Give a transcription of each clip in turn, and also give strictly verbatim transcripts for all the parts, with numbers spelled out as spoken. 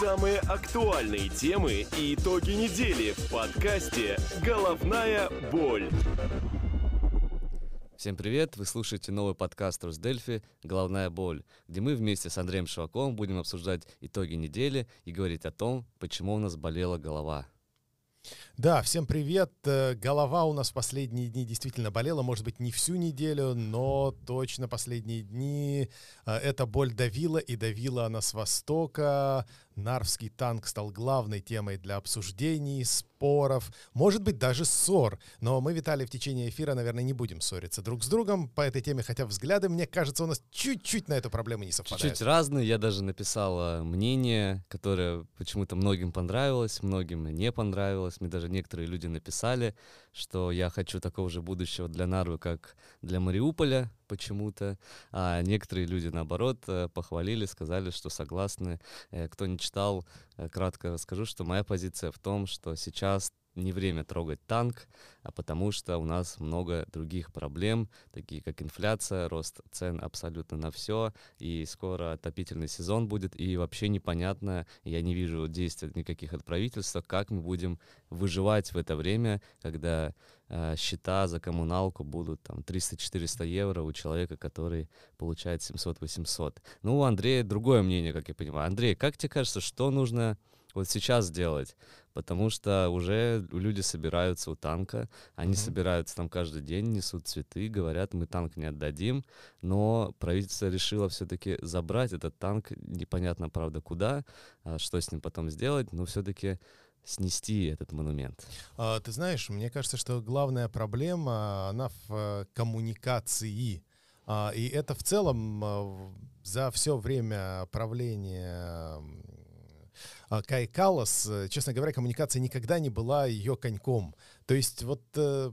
самые актуальные темы и итоги недели в подкасте «Головная боль». Всем привет! Вы слушаете новый подкаст Русдельфи «Головная боль», где мы вместе с Андреем Шумаковым будем обсуждать итоги недели и говорить о том, почему у нас болела голова. Да, всем привет. Голова у нас в последние дни действительно болела, может быть, не всю неделю, но точно последние дни эта боль давила, и давила она с востока. Нарвский танк стал главной темой для обсуждений, споров, может быть, даже ссор. Но мы, Виталий, в течение эфира, наверное, не будем ссориться друг с другом по этой теме, хотя взгляды, мне кажется, у нас чуть-чуть на эту проблему не совпадают. Чуть-чуть разные. Я даже написал мнение, которое почему-то многим понравилось, многим не понравилось. Мне даже некоторые люди написали, что я хочу такого же будущего для Нарвы, как для Мариуполя. Почему-то, а некоторые люди, наоборот, похвалили, сказали, что согласны. Кто не читал, кратко расскажу, что моя позиция в том, что сейчас не время трогать танк, а потому что у нас много других проблем, такие как инфляция, рост цен абсолютно на все, и скоро отопительный сезон будет, и вообще непонятно, я не вижу действий никаких от правительства, как мы будем выживать в это время, когда э, счета за коммуналку будут там триста-четыреста евро у человека, который получает семьсот-восемьсот. Ну, у Андрея другое мнение, как я понимаю. Андрей, как тебе кажется, что нужно вот сейчас делать? Потому что уже люди собираются у танка, они mm-hmm. собираются там каждый день, несут цветы, говорят, мы танк не отдадим, но правительство решило все-таки забрать этот танк, непонятно, правда, куда, что с ним потом сделать, но все-таки снести этот монумент. А, ты знаешь, мне кажется, что главная проблема, она в коммуникации, а, и это в целом за все время правления Кая Каллас, честно говоря, коммуникация никогда не была ее коньком. То есть вот э,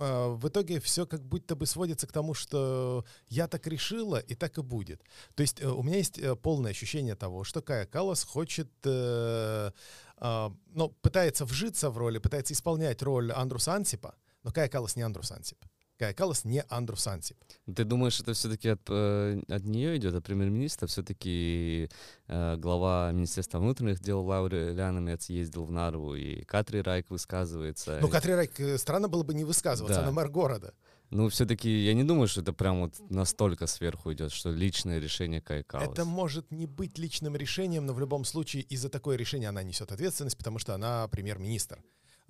э, в итоге все как будто бы сводится к тому, что я так решила, и так и будет. То есть э, у меня есть э, полное ощущение того, что Кая Каллас хочет... Э, э, ну, пытается вжиться в роли, пытается исполнять роль Андруса Ансипа, но Кая Каллас не Андрус Ансип. Кая Каллас не Андрус Ансип. Ты думаешь, это все-таки от, от нее идет, от премьер-министра? Все-таки э, глава Министерства внутренних дел Лауре Лянамец ездил в Нарву, и Катри Райк высказывается. Ну, и... Катри Райк странно было бы не высказываться, да. Она мэр города. Ну, все-таки я не думаю, что это прям вот настолько сверху идет, что личное решение Кая Каллас. Это может не быть личным решением, но в любом случае из-за такое решение она несет ответственность, потому что она премьер-министр.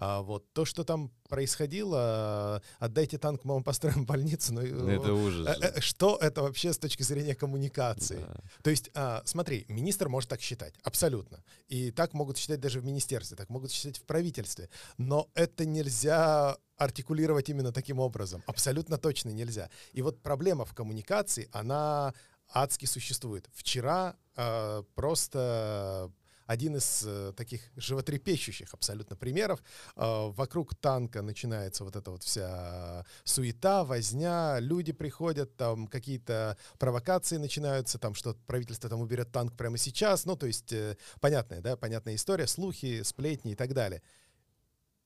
А вот то, что там происходило, отдайте танк, мы вам построим больницу. Ну, это ужас. Что это вообще с точки зрения коммуникации? Да. То есть, а, смотри, министр может так считать, абсолютно. И так могут считать даже в министерстве, так могут считать в правительстве. Но это нельзя артикулировать именно таким образом. Абсолютно точно нельзя. И вот проблема в коммуникации, она адски существует. Вчера а, просто... Один из э, таких животрепещущих абсолютно примеров. Э, вокруг танка начинается вот эта вот вся суета, возня, люди приходят, там какие-то провокации начинаются, там что правительство там уберет танк прямо сейчас, ну то есть э, понятная, да, понятная история, слухи, сплетни и так далее.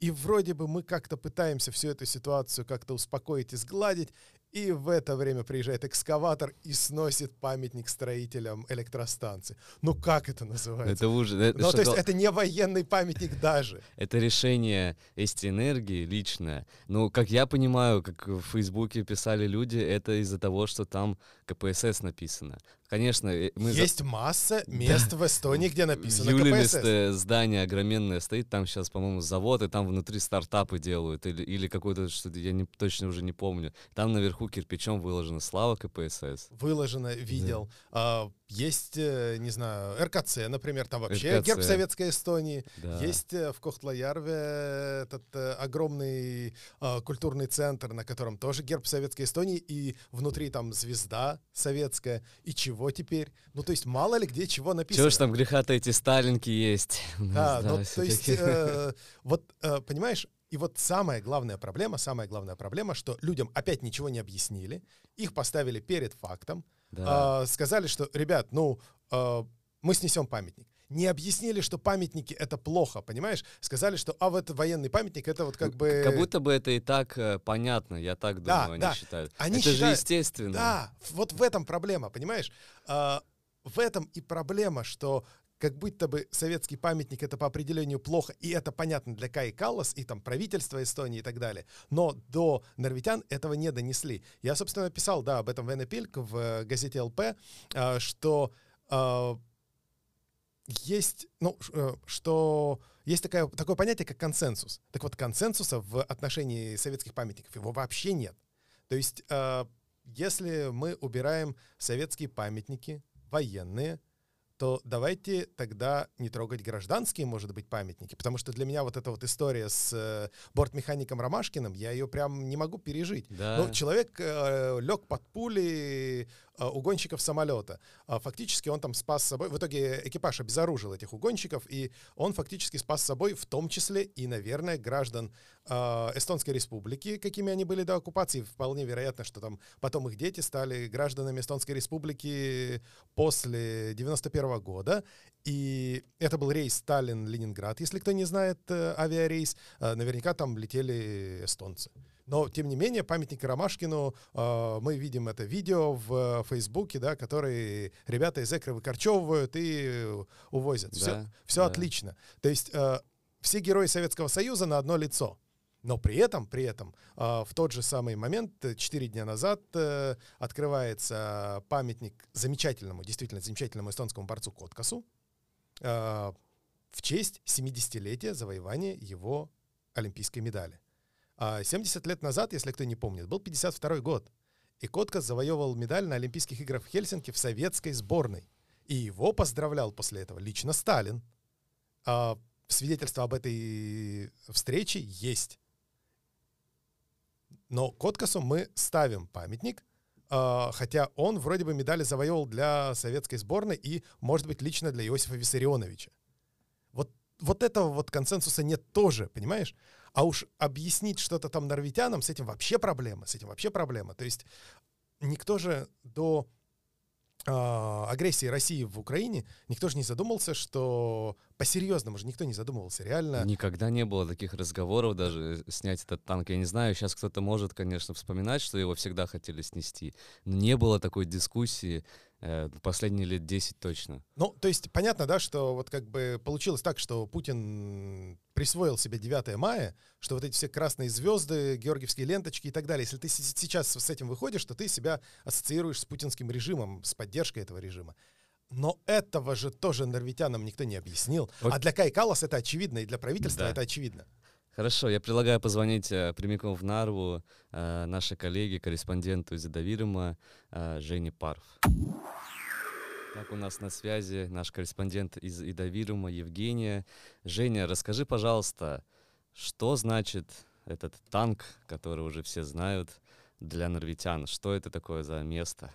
И вроде бы мы как-то пытаемся всю эту ситуацию как-то успокоить и сгладить, и в это время приезжает экскаватор и сносит памятник строителям электростанции. Ну как это называется? Это ужас. Это, ну, то есть это не военный памятник даже. Это решение Эстэнергии личное. Ну, как я понимаю, как в Фейсбуке писали люди, это из-за того, что там КПСС написано. Конечно, мы есть за... масса мест в Эстонии, где написано КПСС. Юлемисте здание огроменное стоит, там сейчас, по-моему, завод, и там внутри стартапы делают, или, или какое-то, что-то я не, точно уже не помню. Там наверху кирпичом выложена слава КПСС. Выложено, видел. Да. А, есть, не знаю, эр ка цэ, например, там вообще эр ка цэ. Герб Советской Эстонии. Да. Есть в Кохтлоярве этот огромный а, культурный центр, на котором тоже герб Советской Эстонии, и внутри там звезда советская, и чего теперь? Ну, то есть, мало ли где чего написано. Чего ж там греха-то, эти сталинки есть. Да, да, ну, то есть, э, вот, э, понимаешь, и вот самая главная проблема, самая главная проблема, что людям опять ничего не объяснили, их поставили перед фактом, да. э, сказали, что, ребят, ну, э, мы снесем памятник. Не объяснили, что памятники — это плохо, понимаешь? Сказали, что а вот военный памятник — это вот как бы... Как будто бы это и так э, понятно, я так думаю, да, они да. считают. Они это считают... же естественно. Да, вот в этом проблема, понимаешь? Э, в этом и проблема, что как будто бы советский памятник — это по определению плохо, и это понятно для Каи Каллас, и там правительство Эстонии и так далее. Но до норвитян этого не донесли. Я, собственно, писал, да, об этом в Энепильк, в газете ЛП, что есть, ну, что есть такое, такое понятие, как консенсус. Так вот, консенсуса в отношении советских памятников его вообще нет. То есть, если мы убираем советские памятники, военные, то давайте тогда не трогать гражданские, может быть, памятники, потому что для меня вот эта вот история с э, бортмехаником Ромашкиным, я ее прям не могу пережить. Да. Ну, человек э, лег под пули э, угонщиков самолета. А фактически он там спас с собой, в итоге экипаж обезоружил этих угонщиков, и он фактически спас с собой в том числе и, наверное, граждан э, Эстонской республики, какими они были до оккупации. Вполне вероятно, что там потом их дети стали гражданами Эстонской республики после девяносто первого года, и это был рейс Таллин-Ленинград, если кто не знает, авиарейс, наверняка там летели эстонцы. Но, тем не менее, памятник Ромашкину, э, мы видим это видео в Фейсбуке, да, которые ребята из Экры выкорчевывают и увозят. Да, все все да. Отлично. То есть э, все герои Советского Союза на одно лицо. Но при этом, при этом, э, в тот же самый момент, четыре дня назад, э, открывается памятник замечательному, действительно замечательному эстонскому борцу Коткасу э, в честь семидесятилетия завоевания его олимпийской медали. А семьдесят лет назад, если кто не помнит, был пятьдесят второй год, и Коткас завоевывал медаль на Олимпийских играх в Хельсинки в советской сборной. И его поздравлял после этого лично Сталин. Э, свидетельство об этой встрече есть. Но Коткасу мы ставим памятник, э, хотя он вроде бы медали завоевал для советской сборной и, может быть, лично для Иосифа Виссарионовича. Вот, вот этого вот консенсуса нет тоже, понимаешь? А уж объяснить что-то там норвитянам, с этим вообще проблема, с этим вообще проблема. То есть никто же до э, агрессии России в Украине, никто же не задумался, что... По-серьезному же никто не задумывался, реально. Никогда не было таких разговоров даже снять этот танк. Я не знаю, сейчас кто-то может, конечно, вспоминать, что его всегда хотели снести. Но не было такой дискуссии э, последние лет десять точно. Ну, то есть понятно, да, что вот как бы получилось так, что Путин присвоил себе девятое мая, что вот эти все красные звезды, георгиевские ленточки и так далее. Если ты сейчас с этим выходишь, то ты себя ассоциируешь с путинским режимом, с поддержкой этого режима. Но этого же тоже норвитянам никто не объяснил. Ок. А для Каи Каллас это очевидно, и для правительства да. это очевидно. Хорошо, я предлагаю позвонить э, прямиком в Нарву э, нашей коллеге, корреспонденту из Ида-Вирумаа э, Жене Парф. Так, у нас на связи наш корреспондент из Ида-Вирумаа Евгения. Женя, расскажи, пожалуйста, что значит этот танк, который уже все знают, для норвитян? Что это такое за место?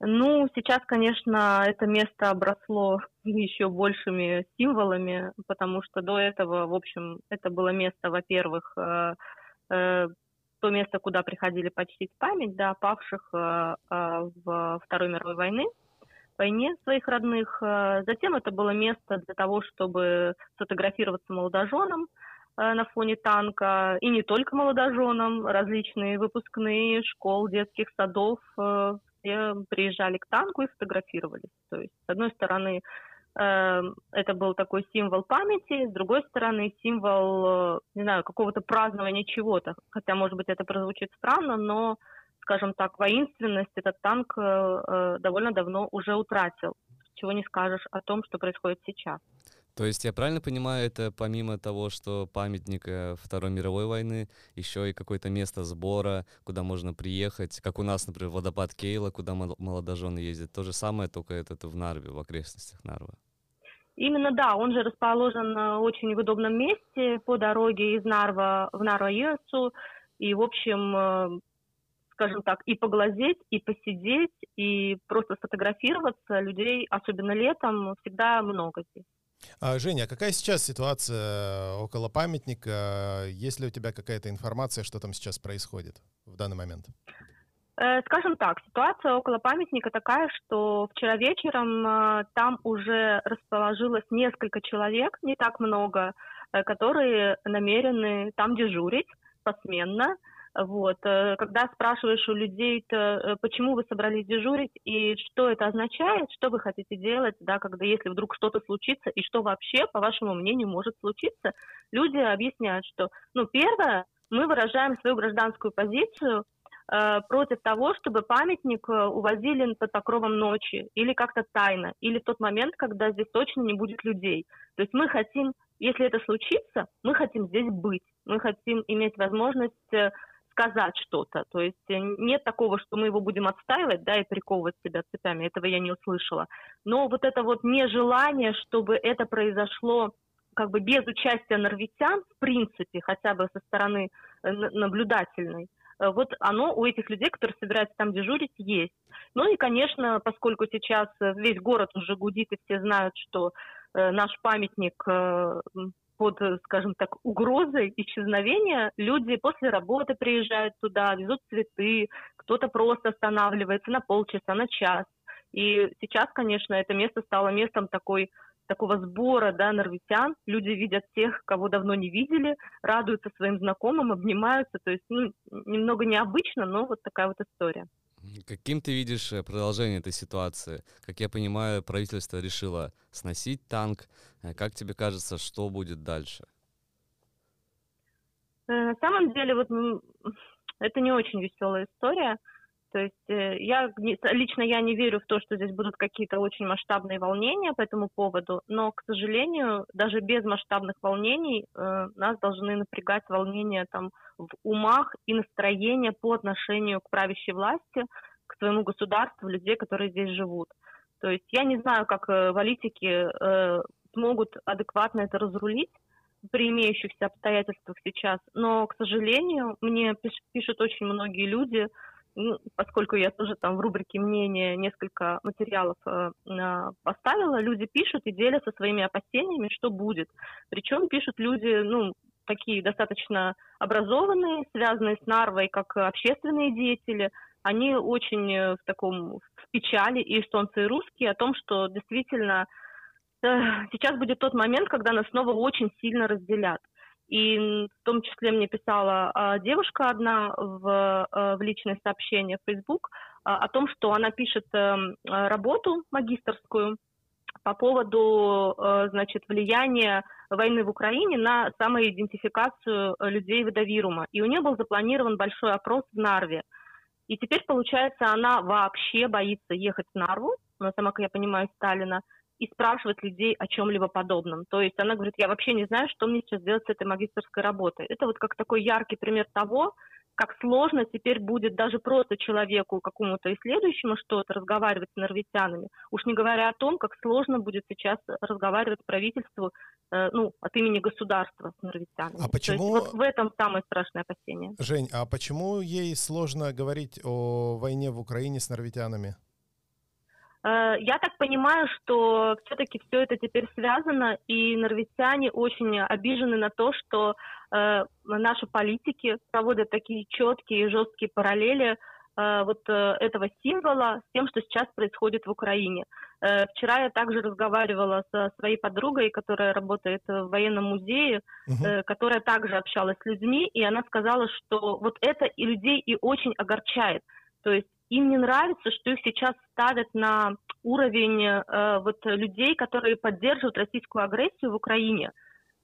Ну, сейчас, конечно, это место обросло еще большими символами, потому что до этого, в общем, это было место, во-первых, э, э, то место, куда приходили почтить память, да, павших э, э, во Второй мировой войны, войне своих родных. Затем это было место для того, чтобы сфотографироваться молодоженам э, на фоне танка, и не только молодоженам, различные выпускные школ, детских садов, э, все приезжали к танку и фотографировались. То есть, с одной стороны, э, это был такой символ памяти, с другой стороны, символ, не знаю, какого-то празднования чего-то. Хотя, может быть, это прозвучит странно, но, скажем так, воинственность этот танк э, довольно давно уже утратил. Чего не скажешь о том, что происходит сейчас. То есть, я правильно понимаю, это помимо того, что памятник Второй мировой войны, еще и какое-то место сбора, куда можно приехать, как у нас, например, водопад Кейла, куда молодожены ездят, то же самое, только это в Нарве, в окрестностях Нарвы. Именно, да, он же расположен очень в удобном месте по дороге из Нарва в Нарва-Ярцу, и, в общем, скажем так, и поглазеть, и посидеть, и просто сфотографироваться людей, особенно летом, всегда много здесь. А, Женя, а какая сейчас ситуация около памятника? Есть ли у тебя какая-то информация, что там сейчас происходит в данный момент? Скажем так, ситуация около памятника такая, что вчера вечером там уже расположилось несколько человек, не так много, которые намерены там дежурить посменно, Вот. Когда спрашиваешь у людей, почему вы собрались дежурить и что это означает, что вы хотите делать, да, когда, если вдруг что-то случится, и что вообще, по вашему мнению, может случиться, люди объясняют, что, ну, первое, мы выражаем свою гражданскую позицию э, против того, чтобы памятник увозили под покровом ночи или как-то тайно, или в тот момент, когда здесь точно не будет людей. То есть мы хотим, если это случится, мы хотим здесь быть, мы хотим иметь возможность сказать что-то. То есть нет такого, что мы его будем отстаивать, да, и приковывать себя цепями, этого я не услышала. Но вот это вот нежелание, чтобы это произошло как бы без участия нарвитян, в принципе, хотя бы со стороны наблюдательной, вот оно у этих людей, которые собираются там дежурить, есть. Ну и, конечно, поскольку сейчас весь город уже гудит, и все знают, что наш памятник под, скажем так, угрозой исчезновения, люди после работы приезжают туда, везут цветы, кто-то просто останавливается на полчаса, на час. И сейчас, конечно, это место стало местом такой, такого сбора, да, нарвитян. Люди видят тех, кого давно не видели, радуются своим знакомым, обнимаются. То есть, ну, немного необычно, но вот такая вот история. Каким ты видишь продолжение этой ситуации? Как я понимаю, правительство решило сносить танк. Как тебе кажется, что будет дальше? На самом деле, вот это не очень веселая история. То есть я лично я не верю в то, что здесь будут какие-то очень масштабные волнения по этому поводу, но, к сожалению, даже без масштабных волнений э, нас должны напрягать волнения там в умах и настроение по отношению к правящей власти, к своему государству, людей, которые здесь живут. То есть я не знаю, как э, политики э, смогут адекватно это разрулить при имеющихся обстоятельствах сейчас, но, к сожалению, мне пиш- пишут очень многие люди, поскольку я тоже там в рубрике «Мнение» несколько материалов э, поставила, люди пишут и делятся своими опасениями, что будет. Причем пишут люди, ну, такие достаточно образованные, связанные с Нарвой, как общественные деятели. Они очень в таком в печали, и эстонцы, и русские, о том, что действительно э, сейчас будет тот момент, когда нас снова очень сильно разделят. И в том числе мне писала а, девушка одна в, в личное сообщение в Facebook а, о том, что она пишет а, работу магистерскую по поводу а, значит, влияния войны в Украине на самоидентификацию людей в Ида-Вирумаа. И у нее был запланирован большой опрос в Нарве. И теперь, получается, она вообще боится ехать в Нарву, она сама, как я понимаю, из Таллина, и спрашивать людей о чем-либо подобном. То есть она говорит, я вообще не знаю, что мне сейчас делать с этой магистерской работой. Это вот как такой яркий пример того, как сложно теперь будет даже просто человеку какому-то исследующему что-то разговаривать с нарвитянами, уж не говоря о том, как сложно будет сейчас разговаривать правительству, э, ну, от имени государства с нарвитянами. А почему... То есть вот в этом самое страшное опасение. Жень, а почему ей сложно говорить о войне в Украине с нарвитянами? Я так понимаю, что все-таки все это теперь связано, и нарвитяне очень обижены на то, что э, наши политики проводят такие четкие и жесткие параллели э, вот э, этого символа с тем, что сейчас происходит в Украине. Э, вчера я также разговаривала со своей подругой, которая работает в военном музее, угу. э, которая также общалась с людьми, и она сказала, что вот это и людей и очень огорчает. То есть им не нравится, что их сейчас ставят на уровень э, вот, людей, которые поддерживают российскую агрессию в Украине.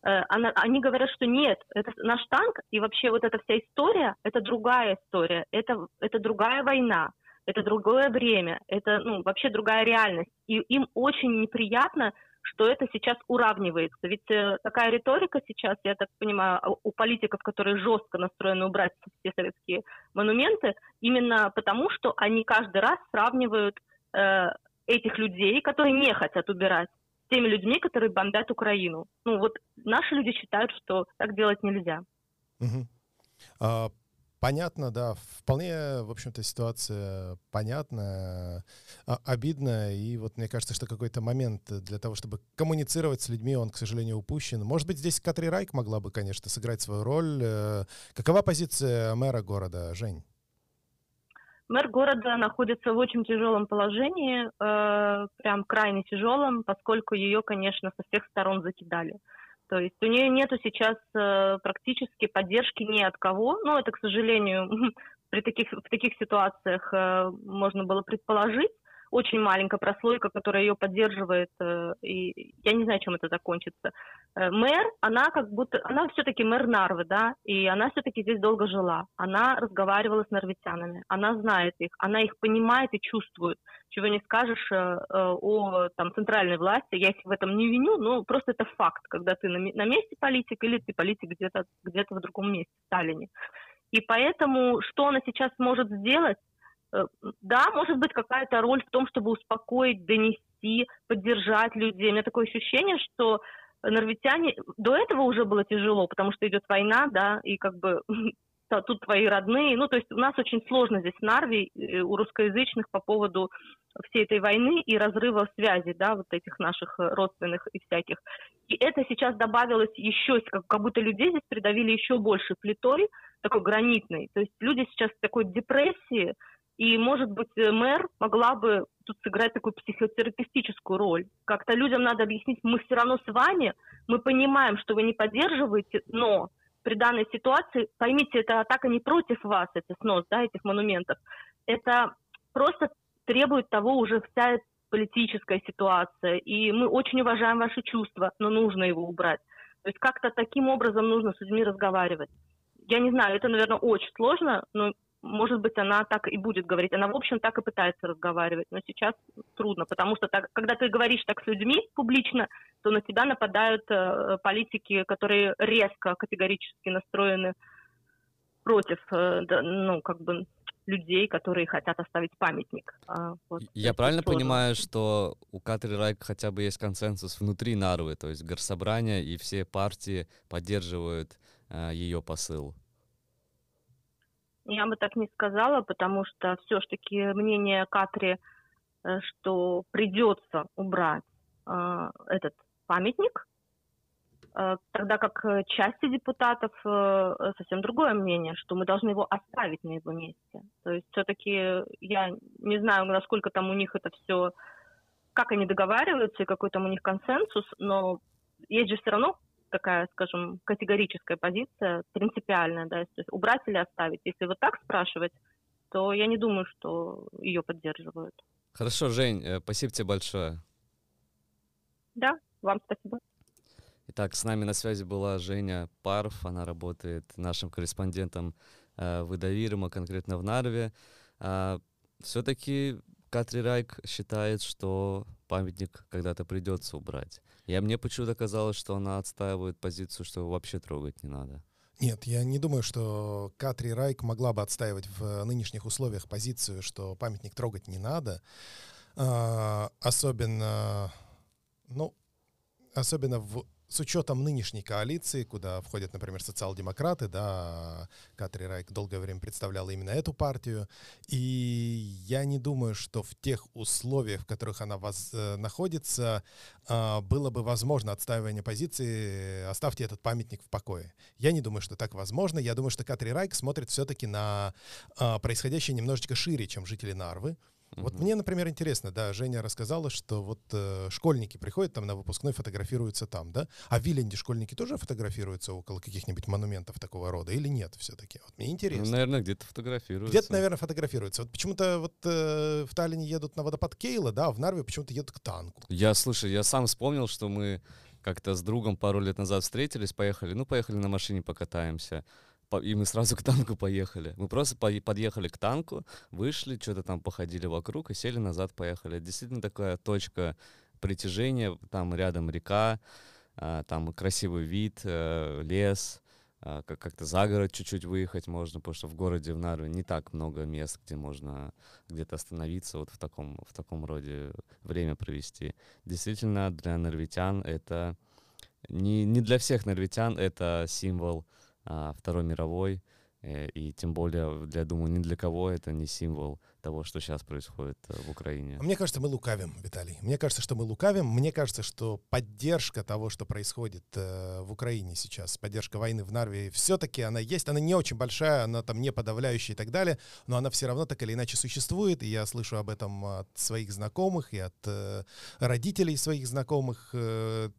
Э, она, они говорят, что нет, это наш танк, и вообще вот эта вся история, это другая история, это, это другая война, это другое время, это ну, вообще другая реальность. И им очень неприятно, что это сейчас уравнивается. Ведь э, такая риторика сейчас, я так понимаю, у политиков, которые жестко настроены убрать все советские монументы, именно потому, что они каждый раз сравнивают э, этих людей, которые не хотят убирать, с теми людьми, которые бомбят Украину. Ну вот наши люди считают, что так делать нельзя. Угу. А, понятно, да. Вполне, в общем-то, ситуация понятна, обидна, и вот мне кажется, что какой-то момент для того, чтобы коммуницировать с людьми, он, к сожалению, упущен. Может быть, здесь Катри Райк могла бы, конечно, сыграть свою роль. Какова позиция мэра города, Жень? Мэр города находится в очень тяжелом положении, прям крайне тяжелом, поскольку ее, конечно, со всех сторон закидали. То есть у нее нету сейчас практически поддержки ни от кого. Ну, это, к сожалению, при таких, в таких ситуациях можно было предположить. Очень маленькая прослойка, которая ее поддерживает, и я не знаю, чем это закончится. Мэр, она как будто, она все-таки мэр Нарвы, да, и она все-таки здесь долго жила. Она разговаривала с нарвитянами, она знает их, она их понимает и чувствует. Чего не скажешь о там, центральной власти, я их в этом не виню, но просто это факт, когда ты на месте политик или ты политик где-то, где-то в другом месте, в Таллине. И поэтому, что она сейчас может сделать? Да, может быть, какая-то роль в том, чтобы успокоить, донести, поддержать людей. У меня такое ощущение, что нарвитяне... До этого уже было тяжело, потому что идет война, да, и как бы тут твои родные. Ну, то есть у нас очень сложно здесь в Нарве, у русскоязычных, по поводу всей этой войны и разрыва связи, да, вот этих наших родственных и всяких. И это сейчас добавилось еще, как будто людей здесь придавили еще больше плитой, такой гранитной. То есть люди сейчас в такой депрессии. И, может быть, мэр могла бы тут сыграть такую психотерапевтическую роль. Как-то людям надо объяснить, мы все равно с вами, мы понимаем, что вы не поддерживаете, но при данной ситуации, поймите, это атака не против вас, это снос, да, этих монументов. Это просто требует того уже вся политическая ситуация. И мы очень уважаем ваши чувства, но нужно его убрать. То есть как-то таким образом нужно с людьми разговаривать. Я не знаю, это, наверное, очень сложно, но... Может быть, она так и будет говорить. Она, в общем, так и пытается разговаривать, но сейчас трудно, потому что так, когда ты говоришь так с людьми публично, то на тебя нападают э, политики, которые резко, категорически настроены против э, да, ну, как бы людей, которые хотят оставить памятник. А, вот, Я правильно сложно. понимаю, что у Катри Райк хотя бы есть консенсус внутри Нарвы, то есть горсобрание и все партии поддерживают э, ее посыл? Я бы так не сказала, потому что все-таки мнение Катри, что придется убрать э, этот памятник, э, тогда как части депутатов э, совсем другое мнение, что мы должны его оставить на его месте. То есть все-таки я не знаю, насколько там у них это все, как они договариваются, какой там у них консенсус, но есть же все равно... такая, скажем, категорическая позиция, принципиальная, да, то есть убрать или оставить. Если вот так спрашивать, то я не думаю, что ее поддерживают. Хорошо, Жень, спасибо тебе большое. Да, вам спасибо. Итак, с нами на связи была Женя Парф, она работает нашим корреспондентом э, в Ида-Вирумаа, конкретно в Нарве. А, все-таки Катри Райк считает, что памятник когда-то придется убрать. Я мне почему-то казалось, что она отстаивает позицию, что его вообще трогать не надо. Нет, я не думаю, что Катри Райк могла бы отстаивать в нынешних условиях позицию, что памятник трогать не надо. А, особенно, ну, особенно в, с учетом нынешней коалиции, куда входят, например, социал-демократы, да, Катри Райк долгое время представляла именно эту партию, и я не думаю, что в тех условиях, в которых она воз, э, находится, э, было бы возможно отстаивание позиции «оставьте этот памятник в покое». Я не думаю, что так возможно, я думаю, что Катри Райк смотрит все-таки на э, происходящее немножечко шире, чем жители Нарвы. Вот mm-hmm. мне, например, интересно, да, Женя рассказала, что вот э, школьники приходят там на выпускной, фотографируются там, да, а в Виленде школьники тоже фотографируются около каких-нибудь монументов такого рода или нет все-таки? Вот мне интересно. Ну, наверное, где-то фотографируются. Где-то, наверное, фотографируются. Вот почему-то вот э, в Таллине едут на водопад Кейла, да, а в Нарве почему-то едут к танку. Я, слушай, я сам вспомнил, что мы как-то с другом пару лет назад встретились, поехали, ну, поехали на машине покатаемся. И мы сразу к танку поехали. Мы просто подъехали к танку, вышли, что-то там походили вокруг и сели назад, поехали. Действительно такая точка притяжения. Там рядом река, там красивый вид, лес. Как-то за город чуть-чуть выехать можно, потому что в городе, в Нарве, не так много мест, где можно где-то остановиться, вот в таком, в таком роде время провести. Действительно, для нарвитян это... Не, не для всех нарвитян это символ Второй мировой, и тем более, я думаю, ни для кого это не символ того, что сейчас происходит в Украине? Мне кажется, мы лукавим, Виталий. Мне кажется, что мы лукавим. Мне кажется, что поддержка того, что происходит в Украине сейчас, поддержка войны в Нарве, все-таки она есть. Она не очень большая, она там не подавляющая и так далее, но она все равно так или иначе существует. И я слышу об этом от своих знакомых и от родителей своих знакомых,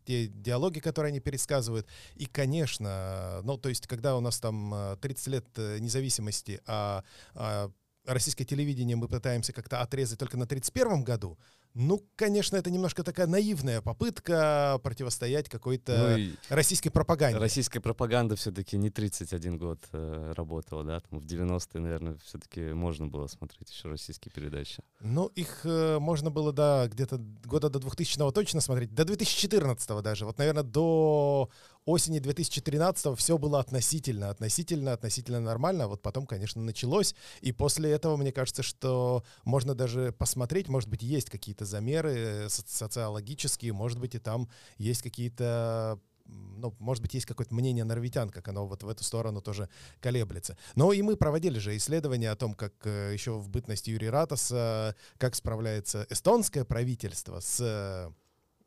те диалоги, которые они пересказывают. И, конечно, ну, то есть, когда у нас там тридцать лет независимости, а, а российское телевидение мы пытаемся как-то отрезать только на тридцать первом году, ну, конечно, это немножко такая наивная попытка противостоять какой-то ну российской пропаганде. Российская пропаганда все-таки не тридцать один год э, работала, да? Там в девяностые, наверное, все-таки можно было смотреть еще российские передачи. Ну, их э, можно было, да, где-то года до двухтысячного точно смотреть, до две тысячи четырнадцатого даже. Вот, наверное, до осени две тысячи тринадцатого все было относительно, относительно, относительно нормально. Вот потом, конечно, началось. И после этого, мне кажется, что можно даже посмотреть, может быть, есть какие-то замеры социологические, может быть, и там есть какие-то, ну, может быть, есть какое-то мнение норвитян, как оно вот в эту сторону тоже колеблется. Но и мы проводили же исследования о том, как еще в бытность Юрия Ратаса, как справляется эстонское правительство с,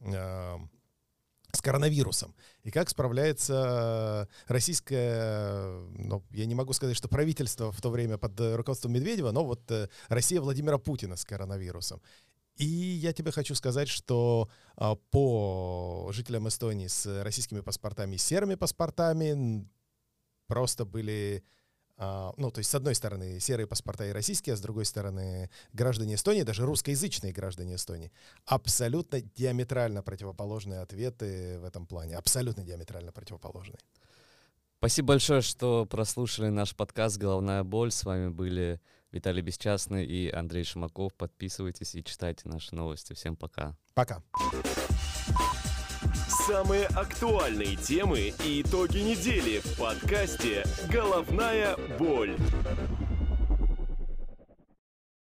э, с коронавирусом, и как справляется российское, ну, я не могу сказать, что правительство в то время под руководством Медведева, но вот Россия Владимира Путина с коронавирусом. И я тебе хочу сказать, что а, по жителям Эстонии с российскими паспортами и серыми паспортами просто были... А, ну, то есть, с одной стороны, серые паспорта и российские, а с другой стороны, граждане Эстонии, даже русскоязычные граждане Эстонии, абсолютно диаметрально противоположные ответы в этом плане. Абсолютно диаметрально противоположные. Спасибо большое, что прослушали наш подкаст «Головная боль». С вами были Виталий Бесчастный и Андрей Шумаков. Подписывайтесь и читайте наши новости. Всем пока. Пока. Самые актуальные темы и итоги недели в подкасте «Головная боль».